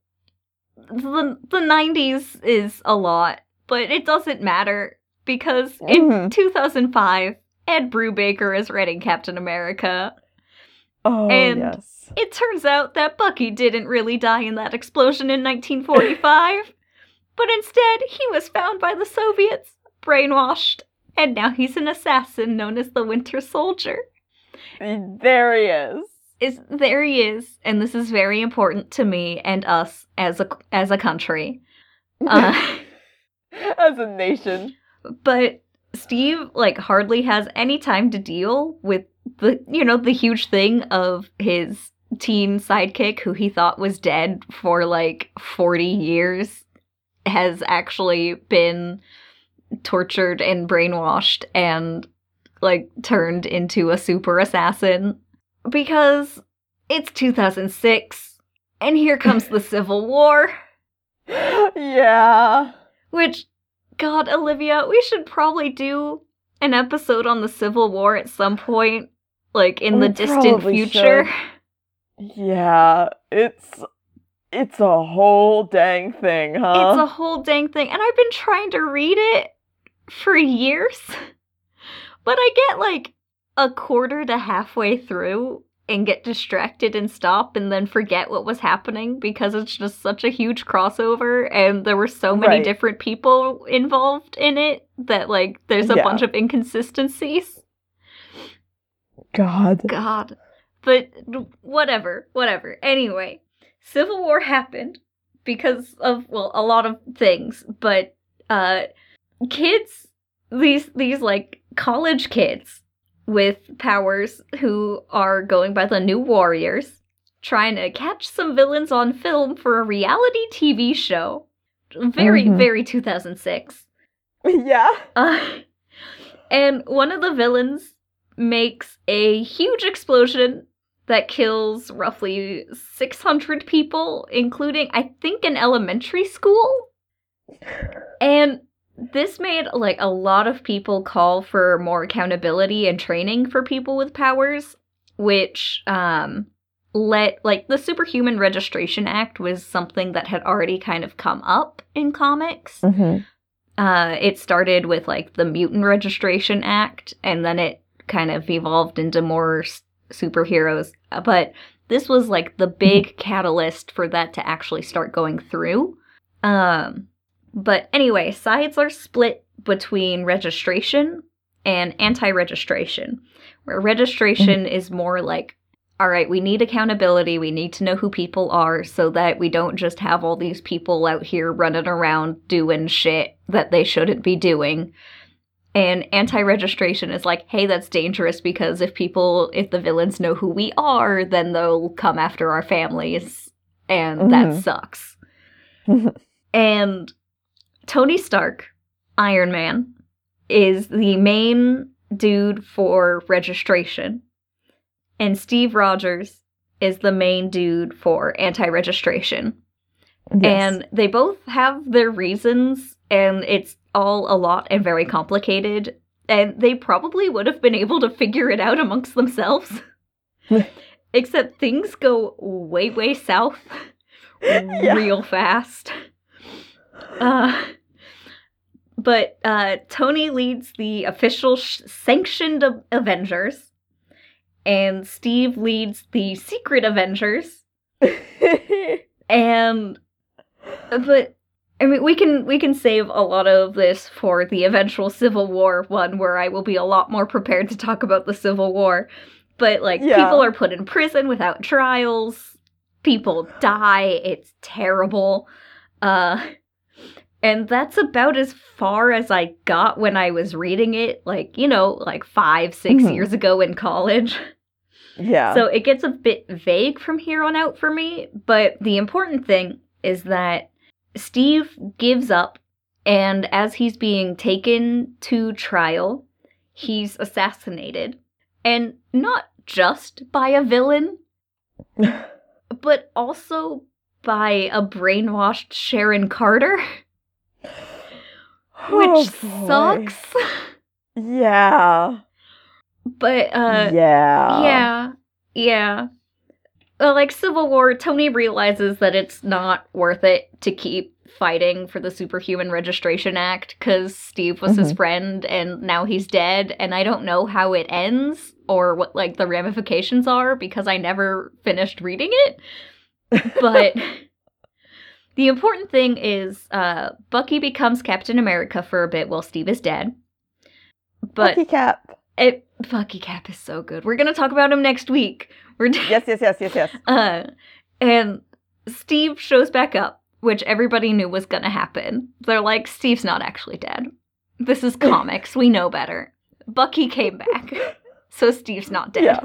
the, the nineties is a lot. But it doesn't matter. Because mm. in two thousand five, Ed Brubaker is writing Captain America. Oh, and yes. It turns out that Bucky didn't really die in that explosion in nineteen forty-five. But instead, he was found by the Soviets, brainwashed, and now he's an assassin known as the Winter Soldier. And there he is. Is there he is, and this is very important to me and us as a as a country, uh, as a nation. But Steve, like, hardly has any time to deal with the you know the huge thing of his teen sidekick who he thought was dead for like forty years. Has actually been tortured and brainwashed and, like, turned into a super assassin. Because it's two thousand six, and here comes the Civil War. Yeah. Which, God, Olivia, we should probably do an episode on the Civil War at some point, like, in we the distant future. Should. Yeah, it's... It's a whole dang thing, huh? It's a whole dang thing. And I've been trying to read it for years. But I get like a quarter to halfway through and get distracted and stop and then forget what was happening because it's just such a huge crossover and there were so many right. different people involved in it that like there's a yeah. bunch of inconsistencies. God. God. But whatever, whatever. Anyway. Civil War happened because of, well, a lot of things, but, uh, kids, these, these, like, college kids with powers who are going by the New Warriors trying to catch some villains on film for a reality T V show. Very, mm-hmm. very two thousand six. Yeah. Uh, and one of the villains makes a huge explosion that kills roughly six hundred people, including, I think, an elementary school. And this made, like, a lot of people call for more accountability and training for people with powers, which, um, let, like, the Superhuman Registration Act was something that had already kind of come up in comics. Mm-hmm. Uh, it started with, like, the Mutant Registration Act, and then it kind of evolved into more s- superheroes. But this was, like, the big mm-hmm. catalyst for that to actually start going through. Um, but anyway, sides are split between registration and anti-registration, where registration mm-hmm. is more like, all right, we need accountability, we need to know who people are so that we don't just have all these people out here running around doing shit that they shouldn't be doing. And anti-registration is like, hey, that's dangerous because if people, if the villains know who we are, then they'll come after our families, and mm-hmm. that sucks. And Tony Stark, Iron Man, is the main dude for registration. And Steve Rogers is the main dude for anti-registration. Yes. And they both have their reasons, and it's all a lot and very complicated. And they probably would have been able to figure it out amongst themselves. Except things go way, way south yeah. real fast. Uh, but uh, Tony leads the official sh- sanctioned a- Avengers. And Steve leads the Secret Avengers. And, but, I mean, we can we can save a lot of this for the eventual Civil War one, where I will be a lot more prepared to talk about the Civil War. But, like, yeah. people are put in prison without trials. People die. It's terrible. Uh, and that's about as far as I got when I was reading it, like, you know, like five, six mm-hmm. years ago in college. Yeah. So it gets a bit vague from here on out for me, but the important thing is that Steve gives up, and as he's being taken to trial, he's assassinated. And not just by a villain, but also by a brainwashed Sharon Carter. Which oh sucks. Yeah. But, uh... Yeah. Yeah. Yeah. Well, like, Civil War, Tony realizes that it's not worth it to keep fighting for the Superhuman Registration Act, because Steve was mm-hmm. his friend, and now he's dead, and I don't know how it ends, or what, like, the ramifications are, because I never finished reading it. But... The important thing is, uh, Bucky becomes Captain America for a bit while Steve is dead. But Bucky Cap. It, Bucky Cap is so good. We're going to talk about him next week. We're t- yes, yes, yes, yes, yes. Uh, and Steve shows back up, which everybody knew was going to happen. They're like, Steve's not actually dead. This is comics. We know better. Bucky came back. So Steve's not dead. Yeah.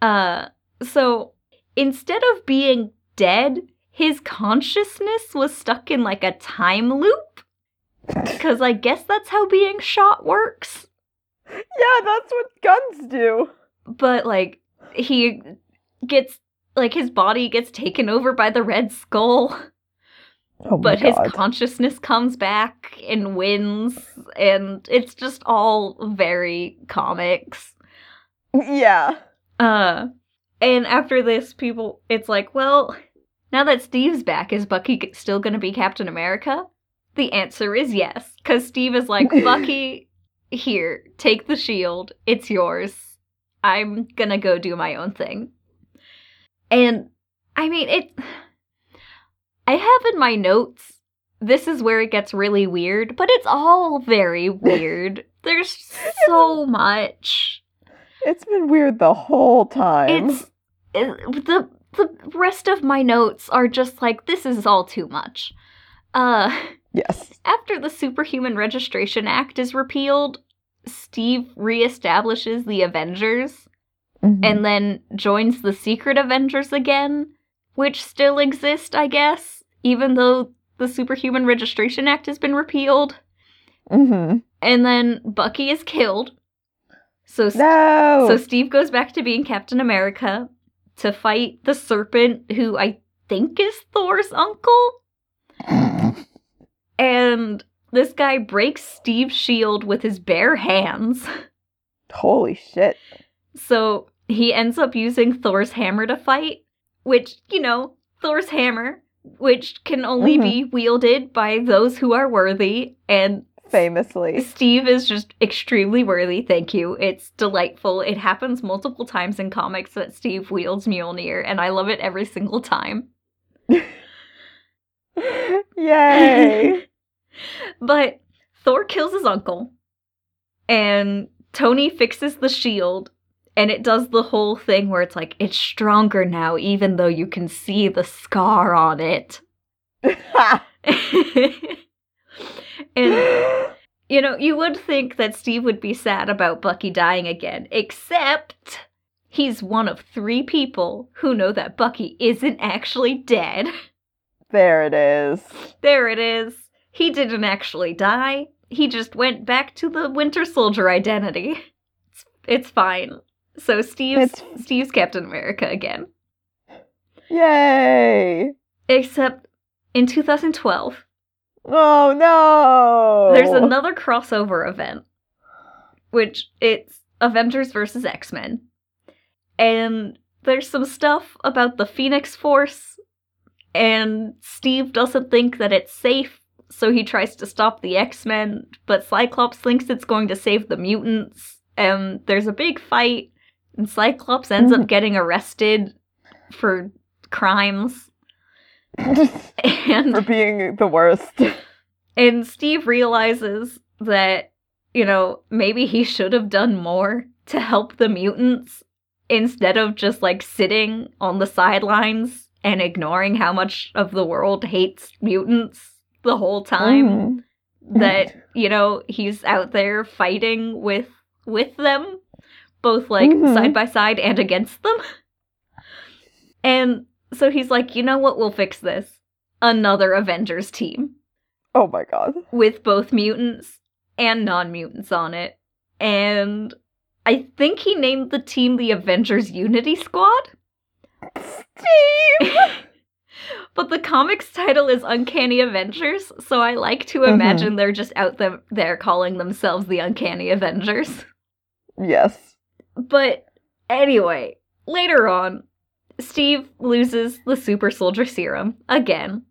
Uh, so instead of being dead, his consciousness was stuck in, like, a time loop, because I guess that's how being shot works. Yeah, that's what guns do. But, like, he gets, like, his body gets taken over by the Red Skull, oh my but God. His consciousness comes back and wins, and it's just all very comics. Yeah. Uh, and after this, people, it's like, well... Now that Steve's back, is Bucky still going to be Captain America? The answer is yes, because Steve is like, Bucky, here, take the shield. It's yours. I'm going to go do my own thing. And, I mean, it... I have in my notes, this is where it gets really weird, but it's all very weird. There's so much. It's been weird the whole time. It's... It, the... The rest of my notes are just like, this is all too much. Uh, yes. After the Superhuman Registration Act is repealed, Steve reestablishes the Avengers. mm-hmm. and then joins the Secret Avengers again, which still exist, I guess, even though the Superhuman Registration Act has been repealed. Mm-hmm. And then Bucky is killed. So, no! so Steve goes back to being Captain America to fight the Serpent, who I think is Thor's uncle. And this guy breaks Steve's shield with his bare hands. Holy shit. So he ends up using Thor's hammer to fight, which, you know, Thor's hammer, which can only mm-hmm. be wielded by those who are worthy, and famously. Steve is just extremely worthy, thank you. It's delightful. It happens multiple times in comics that Steve wields Mjolnir, and I love it every single time. Yay! But Thor kills his uncle, and Tony fixes the shield, and it does the whole thing where it's like, it's stronger now, even though you can see the scar on it. And, you know, you would think that Steve would be sad about Bucky dying again, except he's one of three people who know that Bucky isn't actually dead. There it is. There it is. He didn't actually die. He just went back to the Winter Soldier identity. It's, it's fine. So Steve's, it's... Steve's Captain America again. Yay! Except in two thousand twelve... Oh, no! There's another crossover event, which it's Avengers versus X-Men. And there's some stuff about the Phoenix Force, and Steve doesn't think that it's safe, so he tries to stop the X-Men, but Cyclops thinks it's going to save the mutants, and there's a big fight, and Cyclops ends mm. up getting arrested for crimes. And, for being the worst. And Steve realizes that, you know, maybe he should have done more to help the mutants instead of just, like, sitting on the sidelines and ignoring how much of the world hates mutants the whole time. Mm. That, you know, he's out there fighting with with them, both, like, mm-hmm. side by side and against them. And... so he's like, you know what, we'll fix this. Another Avengers team. Oh my god. With both mutants and non-mutants on it. And I think he named the team the Avengers Unity Squad. Steve! But the comic's title is Uncanny Avengers, so I like to imagine mm-hmm. they're just out them- there calling themselves the Uncanny Avengers. Yes. But anyway, later on, Steve loses the super soldier serum again,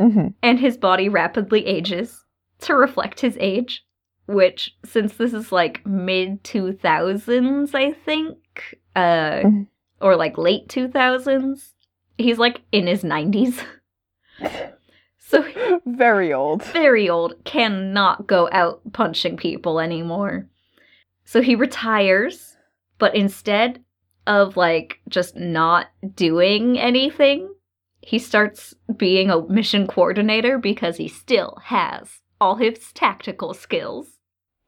mm-hmm. and his body rapidly ages to reflect his age, which, since this is like mid two thousands, I think, uh, mm-hmm. or like late two thousands, he's like in his nineties. So very old. Very old. Cannot go out punching people anymore. So he retires, but instead of, like, just not doing anything, he starts being a mission coordinator because he still has all his tactical skills.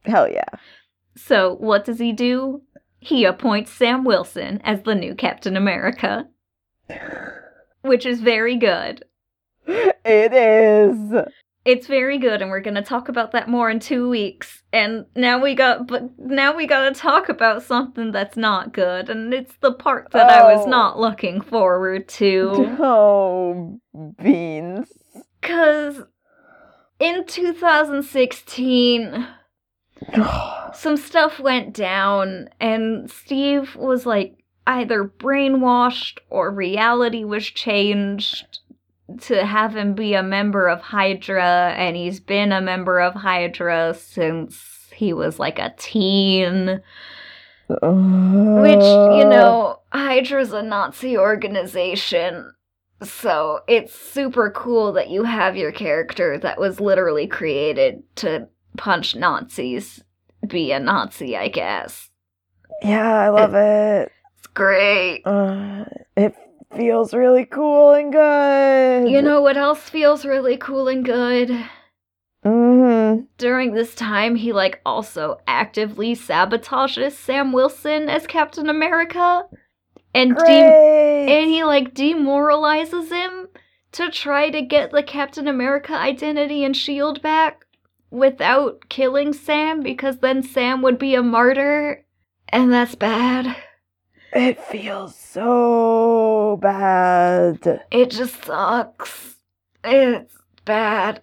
Hell yeah. So what does he do? He appoints Sam Wilson as the new Captain America. Which is very good. It is. It's very good, and we're going to talk about that more in two weeks. And now we got, but now we got to talk about something that's not good, and it's the part that oh. I was not looking forward to. Oh, beans! Because in two thousand sixteen, some stuff went down, and Steve was like either brainwashed or reality was changed to have him be a member of Hydra, and he's been a member of Hydra since he was like a teen. Uh, Which, you know, Hydra's a Nazi organization, so it's super cool that you have your character that was literally created to punch Nazis be a Nazi, I guess. Yeah, I love it. it. It's great. Uh, it feels really cool and good. You know what else feels really cool and good? Mm-hmm. During this time, he like also actively sabotages Sam Wilson as Captain America, and de- and he like demoralizes him to try to get the Captain America identity and S H I E L D back without killing Sam, because then Sam would be a martyr, and that's bad. It feels so bad. It just sucks. It's bad.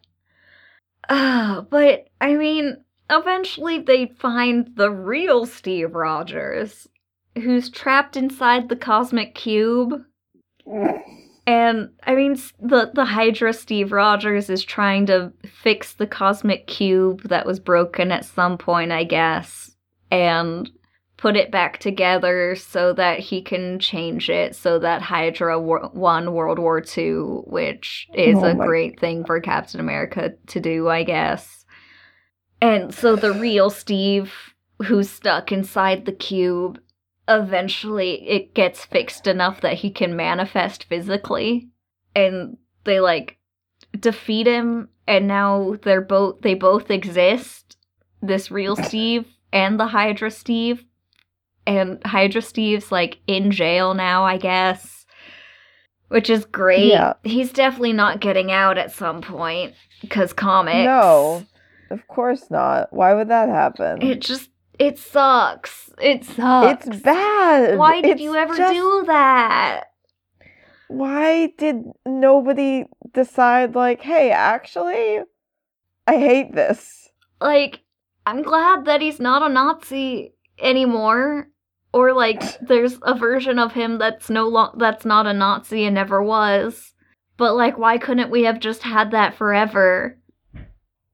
Uh, but, I mean, eventually they find the real Steve Rogers, who's trapped inside the cosmic cube. And, I mean, the, the Hydra Steve Rogers is trying to fix the cosmic cube that was broken at some point, I guess, and put it back together so that he can change it so that Hydra wo- won World War Two, which is oh a great God. thing for Captain America to do, I guess. And so the real Steve, who's stuck inside the cube, eventually it gets fixed enough that he can manifest physically. And they, like, defeat him, and now they're both they both exist, this real Steve and the Hydra Steve. And Hydra Steve's, like, in jail now, I guess, which is great. Yeah. He's definitely not getting out at some point, because comics. No, of course not. Why would that happen? It just, it sucks. It sucks. It's bad. Why did it's you ever just... do that? Why did nobody decide, like, hey, actually, I hate this? Like, I'm glad that he's not a Nazi anymore, or like there's a version of him that's no lo- that's not a Nazi and never was, but like why couldn't we have just had that forever?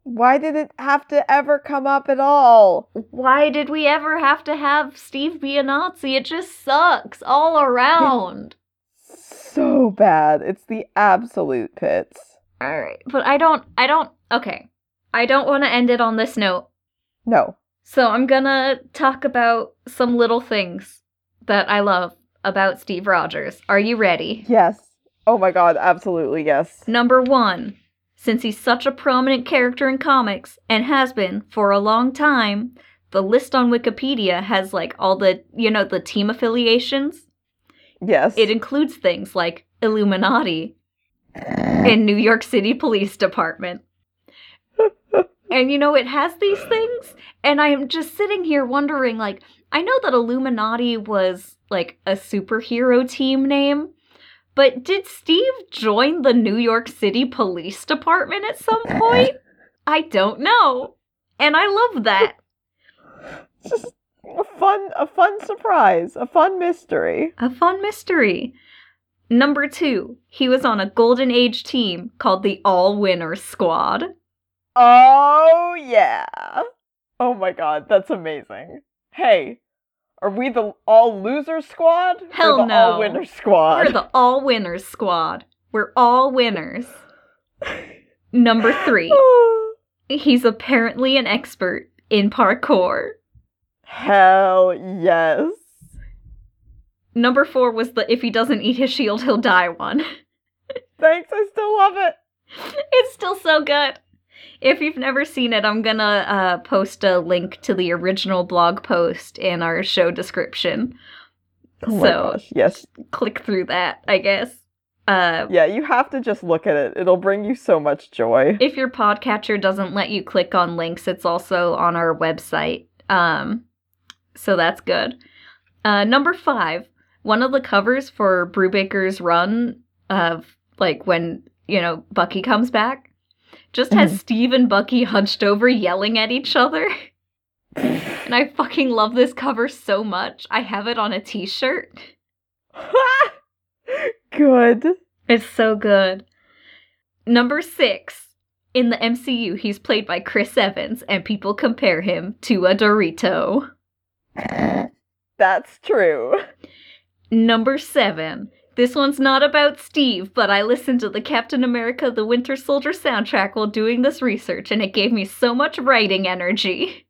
Why did it have to ever come up at all? Why did we ever have to have Steve be a Nazi? It just sucks all around. It's so bad. It's the absolute pits. All right, but I don't I don't okay. I don't want to end it on this note. No. So I'm gonna talk about some little things that I love about Steve Rogers. Are you ready? Yes. Oh my god, absolutely yes. Number one, since he's such a prominent character in comics, and has been for a long time, the list on Wikipedia has like all the, you know, the team affiliations. Yes. It includes things like Illuminati and New York City Police Department. And, you know, it has these things, and I'm just sitting here wondering, like, I know that Illuminati was, like, a superhero team name, but did Steve join the New York City Police Department at some point? I don't know. And I love that. Just a fun, a fun surprise. A fun mystery. A fun mystery. Number two, he was on a Golden Age team called the All Winner Squad. Oh, yeah. Oh, my God. That's amazing. Hey, are we the all-loser squad? Hell no. Or the all-winner squad? We're the all-winner squad. We're all winners. Number three. He's apparently an expert in parkour. Hell yes. Number four was the if he doesn't eat his shield, he'll die one. Thanks, I still love it. It's still so good. If you've never seen it, I'm gonna uh, post a link to the original blog post in our show description. Oh my so gosh, yes. Click through that, I guess. Uh, yeah, you have to just look at it. It'll bring you so much joy. If your podcatcher doesn't let you click on links, it's also on our website. Um, so that's good. Uh, number five, one of the covers for Brubaker's run of, like, when, you know, Bucky comes back, just has mm. Steve and Bucky hunched over yelling at each other. And I fucking love this cover so much. I have it on a t-shirt. Good. It's so good. Number six. In the M C U, he's played by Chris Evans, and people compare him to a Dorito. That's true. Number seven. This one's not about Steve, but I listened to the Captain America the Winter Soldier soundtrack while doing this research, and it gave me so much writing energy.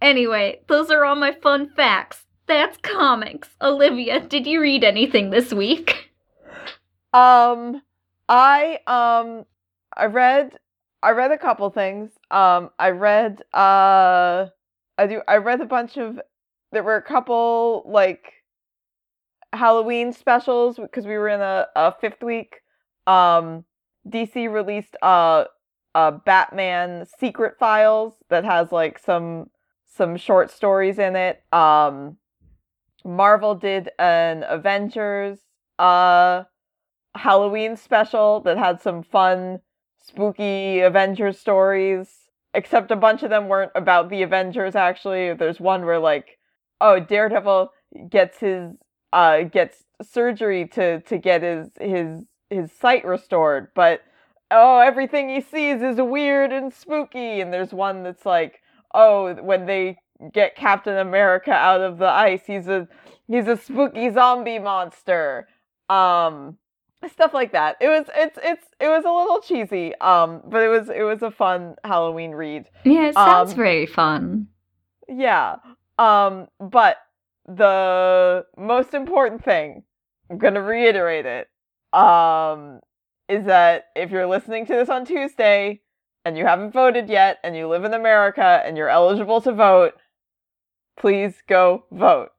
Anyway, those are all my fun facts. That's comics. Olivia, did you read anything this week? Um, I, um, I read I read a couple things. Um, I read uh, I do. I read a bunch of. There were a couple like Halloween specials because we were in a, a fifth week. Um, D C released uh, a Batman Secret Files that has like some some short stories in it. Um, Marvel did an Avengers uh, Halloween special that had some fun, spooky Avengers stories, except a bunch of them weren't about the Avengers, actually. There's one where, like, oh, Daredevil gets his, uh, gets surgery to, to get his, his, his sight restored, but, oh, everything he sees is weird and spooky, and there's one that's like, oh, when they get Captain America out of the ice, he's a, he's a spooky zombie monster, um... stuff like that. It was it's it's it was a little cheesy, um, but it was it was a fun Halloween read. Yeah, it sounds um, very fun. Yeah, um, but the most important thing, I'm gonna reiterate it, um, is that if you're listening to this on Tuesday and you haven't voted yet, and you live in America and you're eligible to vote, please go vote.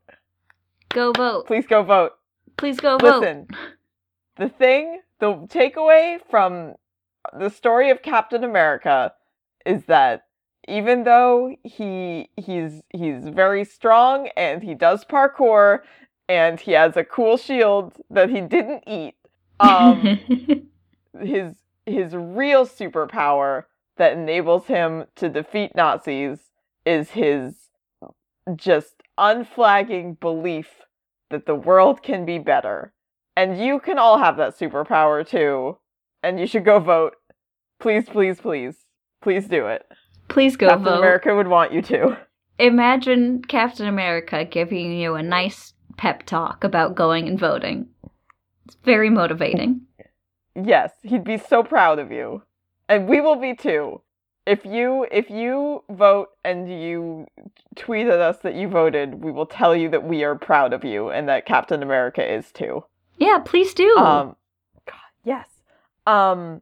Go vote. Please go vote. Please go vote. Listen. The thing, the takeaway from the story of Captain America is that even though he he's he's very strong and he does parkour and he has a cool shield that he didn't eat, um, his his real superpower that enables him to defeat Nazis is his just unflagging belief that the world can be better. And you can all have that superpower, too. And you should go vote. Please, please, please. Please do it. Please go Captain vote. Captain America would want you to. Imagine Captain America giving you a nice pep talk about going and voting. It's very motivating. Yes, he'd be so proud of you. And we will be, too. If you, if you vote and you tweet at us that you voted, we will tell you that we are proud of you and that Captain America is, too. Yeah, please do. Um, God, yes. Um,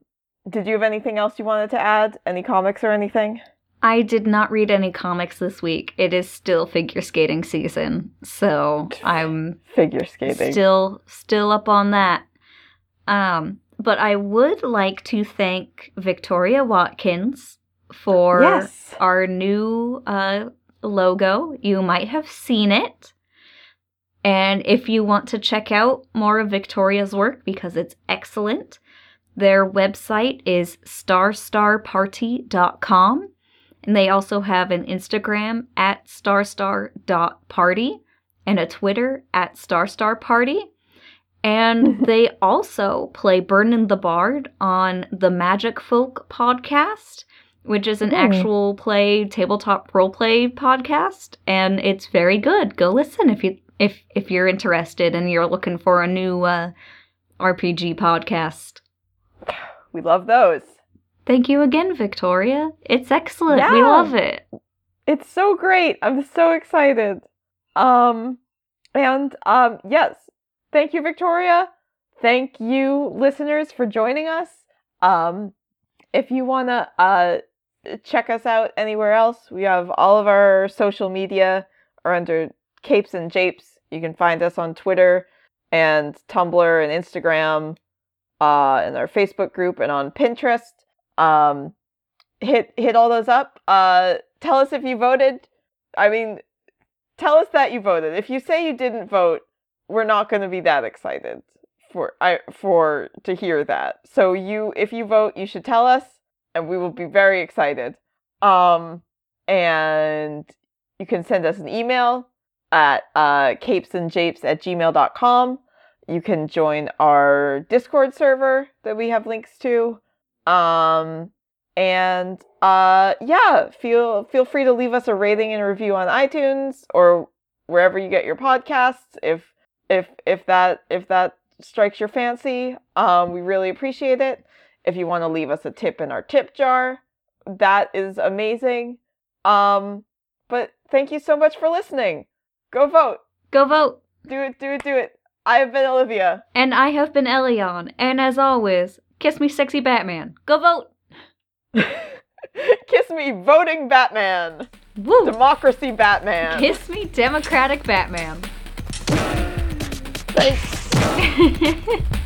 did you have anything else you wanted to add? Any comics or anything? I did not read any comics this week. It is still figure skating season, so I'm figure skating still still up on that. Um, but I would like to thank Victoria Watkins for yes. our new uh logo. You might have seen it. And if you want to check out more of Victoria's work, because it's excellent, their website is star star party dot com. And they also have an Instagram at star star dot party and a Twitter at star star party. And they also play Burnin' the Bard on the Magic Folk podcast, which is an mm. actual play, tabletop roleplay podcast. And it's very good. Go listen if you... If if you're interested and you're looking for a new uh, R P G podcast. We love those. Thank you again, Victoria. It's excellent. Yeah. We love it. It's so great. I'm so excited. Um, and um, yes, thank you, Victoria. Thank you, listeners, for joining us. Um, if you want to uh, check us out anywhere else, we have all of our social media are under Capes and Japes. You can find us on Twitter and Tumblr and Instagram, uh, in our Facebook group and on Pinterest. Um, hit hit all those up. Uh, tell us if you voted. I mean, tell us that you voted. If you say you didn't vote, we're not going to be that excited for I for to hear that. So you, if you vote, you should tell us, and we will be very excited. Um, and you can send us an email at uh, capes and japes at gmail dot com. You can join our Discord server that we have links to. Um, and uh, yeah, feel feel free to leave us a rating and review on iTunes or wherever you get your podcasts if if if that if that strikes your fancy. Um, we really appreciate it. If you want to leave us a tip in our tip jar, that is amazing. Um, but thank you so much for listening. Go vote. Go vote. Do it, do it, do it. I have been Olivia. And I have been Elion. And as always, kiss me sexy Batman. Go vote. Kiss me voting Batman. Woo. Democracy Batman. Kiss me Democratic Batman. Thanks.